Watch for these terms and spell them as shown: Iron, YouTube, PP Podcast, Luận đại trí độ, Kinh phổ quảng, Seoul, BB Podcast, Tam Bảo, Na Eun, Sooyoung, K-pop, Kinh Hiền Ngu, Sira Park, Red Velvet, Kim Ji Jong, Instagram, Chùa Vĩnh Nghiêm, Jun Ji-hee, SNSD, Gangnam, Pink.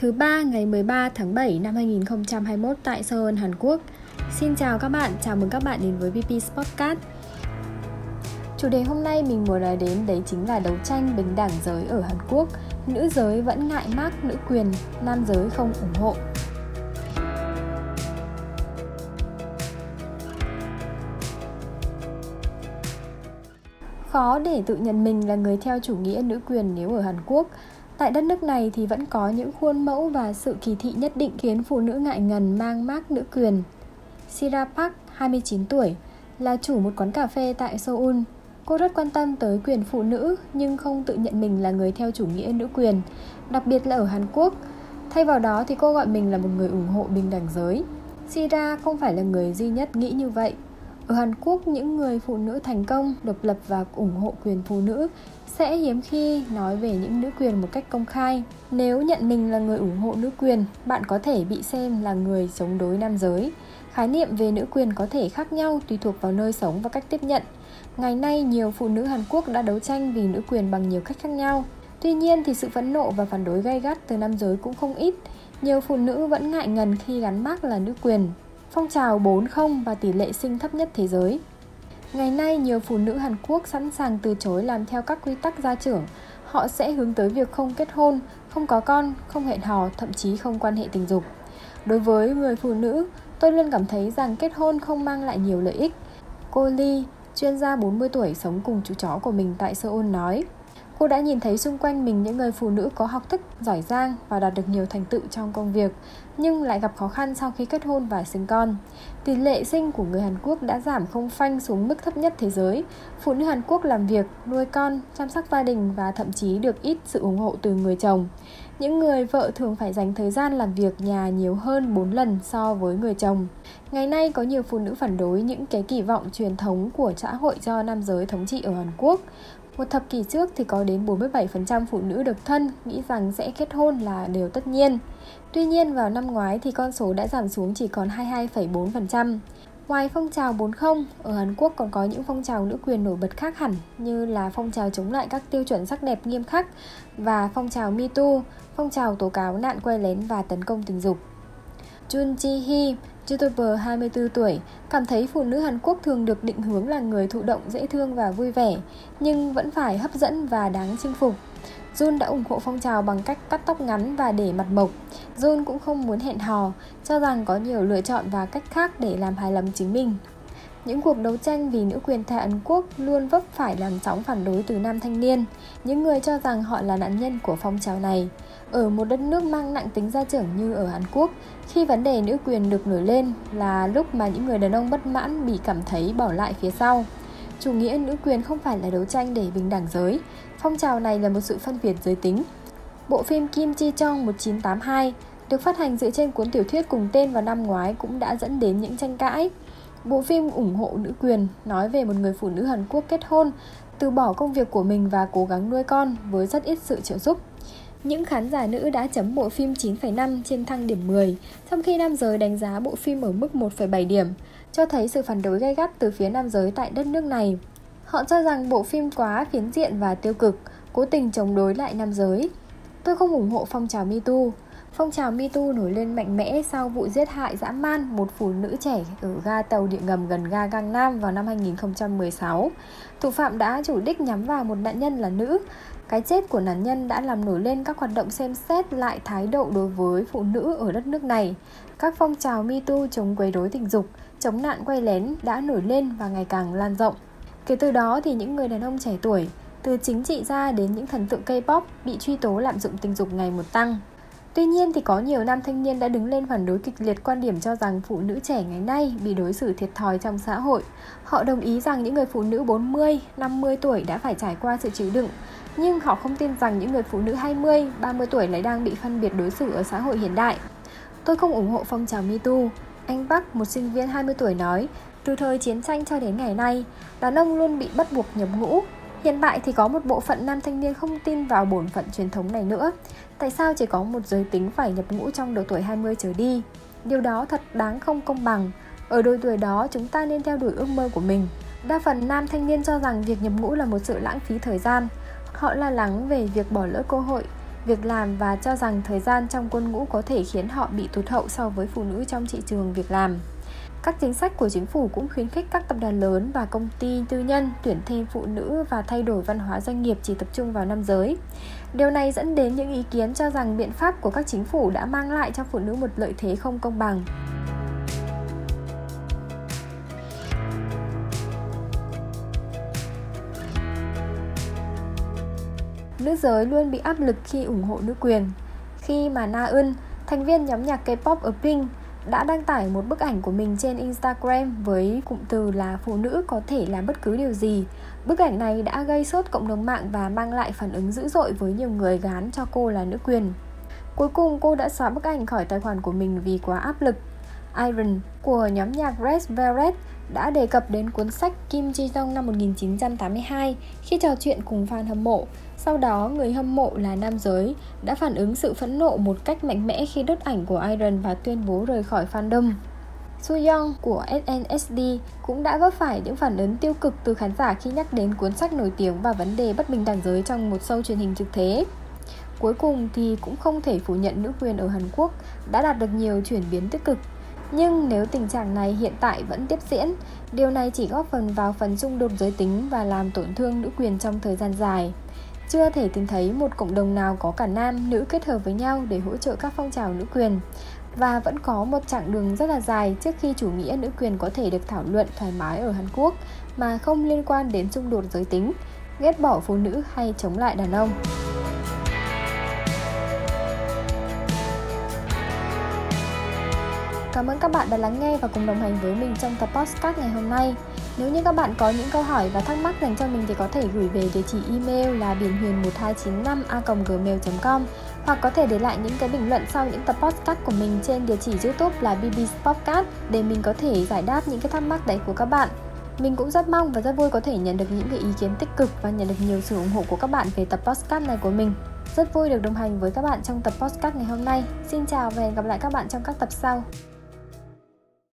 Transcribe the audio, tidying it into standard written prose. thứ ba ngày 13 tháng 7 năm 2021 tại Seoul, Hàn Quốc. Xin chào các bạn, chào mừng các bạn đến với PP Podcast. Chủ đề hôm nay mình muốn nói đến đấy chính là đấu tranh bình đẳng giới ở Hàn Quốc. Nữ giới vẫn ngại mác nữ quyền, nam giới không ủng hộ. Khó để tự nhận mình là người theo chủ nghĩa nữ quyền nếu ở Hàn Quốc. Tại đất nước này thì vẫn có những khuôn mẫu và sự kỳ thị nhất định khiến phụ nữ ngại ngần mang mác nữ quyền. Sira Park, 29 tuổi, là chủ một quán cà phê tại Seoul. Cô rất quan tâm tới quyền phụ nữ nhưng không tự nhận mình là người theo chủ nghĩa nữ quyền, đặc biệt là ở Hàn Quốc. Thay vào đó thì cô gọi mình là một người ủng hộ bình đẳng giới. Sira không phải là người duy nhất nghĩ như vậy. Ở Hàn Quốc, những người phụ nữ thành công, độc lập và ủng hộ quyền phụ nữ sẽ hiếm khi nói về những nữ quyền một cách công khai. Nếu nhận mình là người ủng hộ nữ quyền, bạn có thể bị xem là người chống đối nam giới. Khái niệm về nữ quyền có thể khác nhau tùy thuộc vào nơi sống và cách tiếp nhận. Ngày nay, nhiều phụ nữ Hàn Quốc đã đấu tranh vì nữ quyền bằng nhiều cách khác nhau. Tuy nhiên thì sự phẫn nộ và phản đối gay gắt từ nam giới cũng không ít. Nhiều phụ nữ vẫn ngại ngần khi gắn mác là nữ quyền. Phong trào 4-0 và tỷ lệ sinh thấp nhất thế giới. Ngày nay, nhiều phụ nữ Hàn Quốc sẵn sàng từ chối làm theo các quy tắc gia trưởng. Họ sẽ hướng tới việc không kết hôn, không có con, không hẹn hò, thậm chí không quan hệ tình dục. Đối với người phụ nữ, tôi luôn cảm thấy rằng kết hôn không mang lại nhiều lợi ích. Cô Lee, chuyên gia 40 tuổi sống cùng chú chó của mình tại Seoul nói, cô đã nhìn thấy xung quanh mình những người phụ nữ có học thức, giỏi giang và đạt được nhiều thành tựu trong công việc, nhưng lại gặp khó khăn sau khi kết hôn và sinh con. Tỷ lệ sinh của người Hàn Quốc đã giảm không phanh xuống mức thấp nhất thế giới. Phụ nữ Hàn Quốc làm việc, nuôi con, chăm sóc gia đình và thậm chí được ít sự ủng hộ từ người chồng. Những người vợ thường phải dành thời gian làm việc nhà nhiều hơn 4 lần so với người chồng. Ngày nay có nhiều phụ nữ phản đối những cái kỳ vọng truyền thống của xã hội do nam giới thống trị ở Hàn Quốc. Một thập kỷ trước thì có đến 47% phụ nữ độc thân nghĩ rằng sẽ kết hôn là điều tất nhiên. Tuy nhiên vào năm ngoái thì con số đã giảm xuống chỉ còn 22,4%. Ngoài phong trào 4-0, ở Hàn Quốc còn có những phong trào nữ quyền nổi bật khác hẳn như là phong trào chống lại các tiêu chuẩn sắc đẹp nghiêm khắc và phong trào Me Too, phong trào tố cáo nạn quay lén và tấn công tình dục. Jun Ji-hee, YouTuber 24 tuổi, cảm thấy phụ nữ Hàn Quốc thường được định hướng là người thụ động, dễ thương và vui vẻ, nhưng vẫn phải hấp dẫn và đáng chinh phục. Jun đã ủng hộ phong trào bằng cách cắt tóc ngắn và để mặt mộc. Jun cũng không muốn hẹn hò, cho rằng có nhiều lựa chọn và cách khác để làm hài lòng chính mình. Những cuộc đấu tranh vì nữ quyền tại Hàn Quốc luôn vấp phải làn sóng phản đối từ nam thanh niên, những người cho rằng họ là nạn nhân của phong trào này. Ở một đất nước mang nặng tính gia trưởng như ở Hàn Quốc, khi vấn đề nữ quyền được nổi lên là lúc mà những người đàn ông bất mãn bị cảm thấy bỏ lại phía sau. Chủ nghĩa nữ quyền không phải là đấu tranh để bình đẳng giới, phong trào này là một sự phân biệt giới tính. Bộ phim Kim Ji Jong 1982 được phát hành dựa trên cuốn tiểu thuyết cùng tên vào năm ngoái cũng đã dẫn đến những tranh cãi. Bộ phim ủng hộ nữ quyền nói về một người phụ nữ Hàn Quốc kết hôn, từ bỏ công việc của mình và cố gắng nuôi con với rất ít sự trợ giúp. Những khán giả nữ đã chấm bộ phim 9,5 trên thang điểm 10, trong khi nam giới đánh giá bộ phim ở mức 1,7 điểm, cho thấy sự phản đối gay gắt từ phía nam giới tại đất nước này. Họ cho rằng bộ phim quá phiến diện và tiêu cực, cố tình chống đối lại nam giới. Tôi không ủng hộ phong trào Me Too. Phong trào Me Too nổi lên mạnh mẽ sau vụ giết hại dã man một phụ nữ trẻ ở ga tàu điện ngầm gần ga Gangnam vào năm 2016. Thủ phạm đã chủ đích nhắm vào một nạn nhân là nữ. Cái chết của nạn nhân đã làm nổi lên các hoạt động xem xét lại thái độ đối với phụ nữ ở đất nước này. Các phong trào Me Too chống quấy rối tình dục, chống nạn quay lén đã nổi lên và ngày càng lan rộng. Kể từ đó thì những người đàn ông trẻ tuổi, từ chính trị gia đến những thần tượng K-pop bị truy tố lạm dụng tình dục ngày một tăng. Tuy nhiên thì có nhiều nam thanh niên đã đứng lên phản đối kịch liệt quan điểm cho rằng phụ nữ trẻ ngày nay bị đối xử thiệt thòi trong xã hội. Họ đồng ý rằng những người phụ nữ 40, 50 tuổi đã phải trải qua sự chịu đựng, nhưng họ không tin rằng những người phụ nữ 20, 30 tuổi lại đang bị phân biệt đối xử ở xã hội hiện đại. Tôi không ủng hộ phong trào Me Too. Anh Park, một sinh viên 20 tuổi nói, từ thời chiến tranh cho đến ngày nay, đàn ông luôn bị bắt buộc nhập ngũ. Hiện tại thì có một bộ phận nam thanh niên không tin vào bổn phận truyền thống này nữa. Tại sao chỉ có một giới tính phải nhập ngũ trong độ tuổi 20 trở đi? Điều đó thật đáng không công bằng. Ở độ tuổi đó chúng ta nên theo đuổi ước mơ của mình. Đa phần nam thanh niên cho rằng việc nhập ngũ là một sự lãng phí thời gian. Họ lo lắng về việc bỏ lỡ cơ hội, việc làm và cho rằng thời gian trong quân ngũ có thể khiến họ bị tụt hậu so với phụ nữ trong thị trường việc làm. Các chính sách của chính phủ cũng khuyến khích các tập đoàn lớn và công ty tư nhân tuyển thêm phụ nữ và thay đổi văn hóa doanh nghiệp chỉ tập trung vào nam giới. Điều này dẫn đến những ý kiến cho rằng biện pháp của các chính phủ đã mang lại cho phụ nữ một lợi thế không công bằng. Nữ giới luôn bị áp lực khi ủng hộ nữ quyền. Khi mà Na Eun, thành viên nhóm nhạc K-pop ở Pink, đã đăng tải một bức ảnh của mình trên Instagram với cụm từ là phụ nữ có thể làm bất cứ điều gì. Bức ảnh này đã gây sốt cộng đồng mạng và mang lại phản ứng dữ dội với nhiều người gán cho cô là nữ quyền. Cuối cùng cô đã xóa bức ảnh khỏi tài khoản của mình vì quá áp lực. Iron của nhóm nhạc Red Velvet đã đề cập đến cuốn sách Kim Ji Jong năm 1982 khi trò chuyện cùng fan hâm mộ. Sau đó, người hâm mộ là nam giới đã phản ứng sự phẫn nộ một cách mạnh mẽ khi đốt ảnh của Iron và tuyên bố rời khỏi fandom. Sooyoung của SNSD cũng đã vấp phải những phản ứng tiêu cực từ khán giả khi nhắc đến cuốn sách nổi tiếng và vấn đề bất bình đẳng giới trong một show truyền hình thực tế. Cuối cùng thì cũng không thể phủ nhận nữ quyền ở Hàn Quốc đã đạt được nhiều chuyển biến tích cực. Nhưng nếu tình trạng này hiện tại vẫn tiếp diễn, điều này chỉ góp phần vào phần xung đột giới tính và làm tổn thương nữ quyền trong thời gian dài. Chưa thể tìm thấy một cộng đồng nào có cả nam, nữ kết hợp với nhau để hỗ trợ các phong trào nữ quyền. Và vẫn có một chặng đường rất là dài trước khi chủ nghĩa nữ quyền có thể được thảo luận thoải mái ở Hàn Quốc mà không liên quan đến xung đột giới tính, ghét bỏ phụ nữ hay chống lại đàn ông. Cảm ơn các bạn đã lắng nghe và cùng đồng hành với mình trong tập podcast ngày hôm nay. Nếu như các bạn có những câu hỏi và thắc mắc dành cho mình thì có thể gửi về địa chỉ email là bienhuen1295a@gmail.com hoặc có thể để lại những cái bình luận sau những tập podcast của mình trên địa chỉ YouTube là BB Podcast để mình có thể giải đáp những cái thắc mắc đấy của các bạn. Mình cũng rất mong và rất vui có thể nhận được những cái ý kiến tích cực và nhận được nhiều sự ủng hộ của các bạn về tập podcast này của mình. Rất vui được đồng hành với các bạn trong tập podcast ngày hôm nay. Xin chào và hẹn gặp lại các bạn trong các tập sau.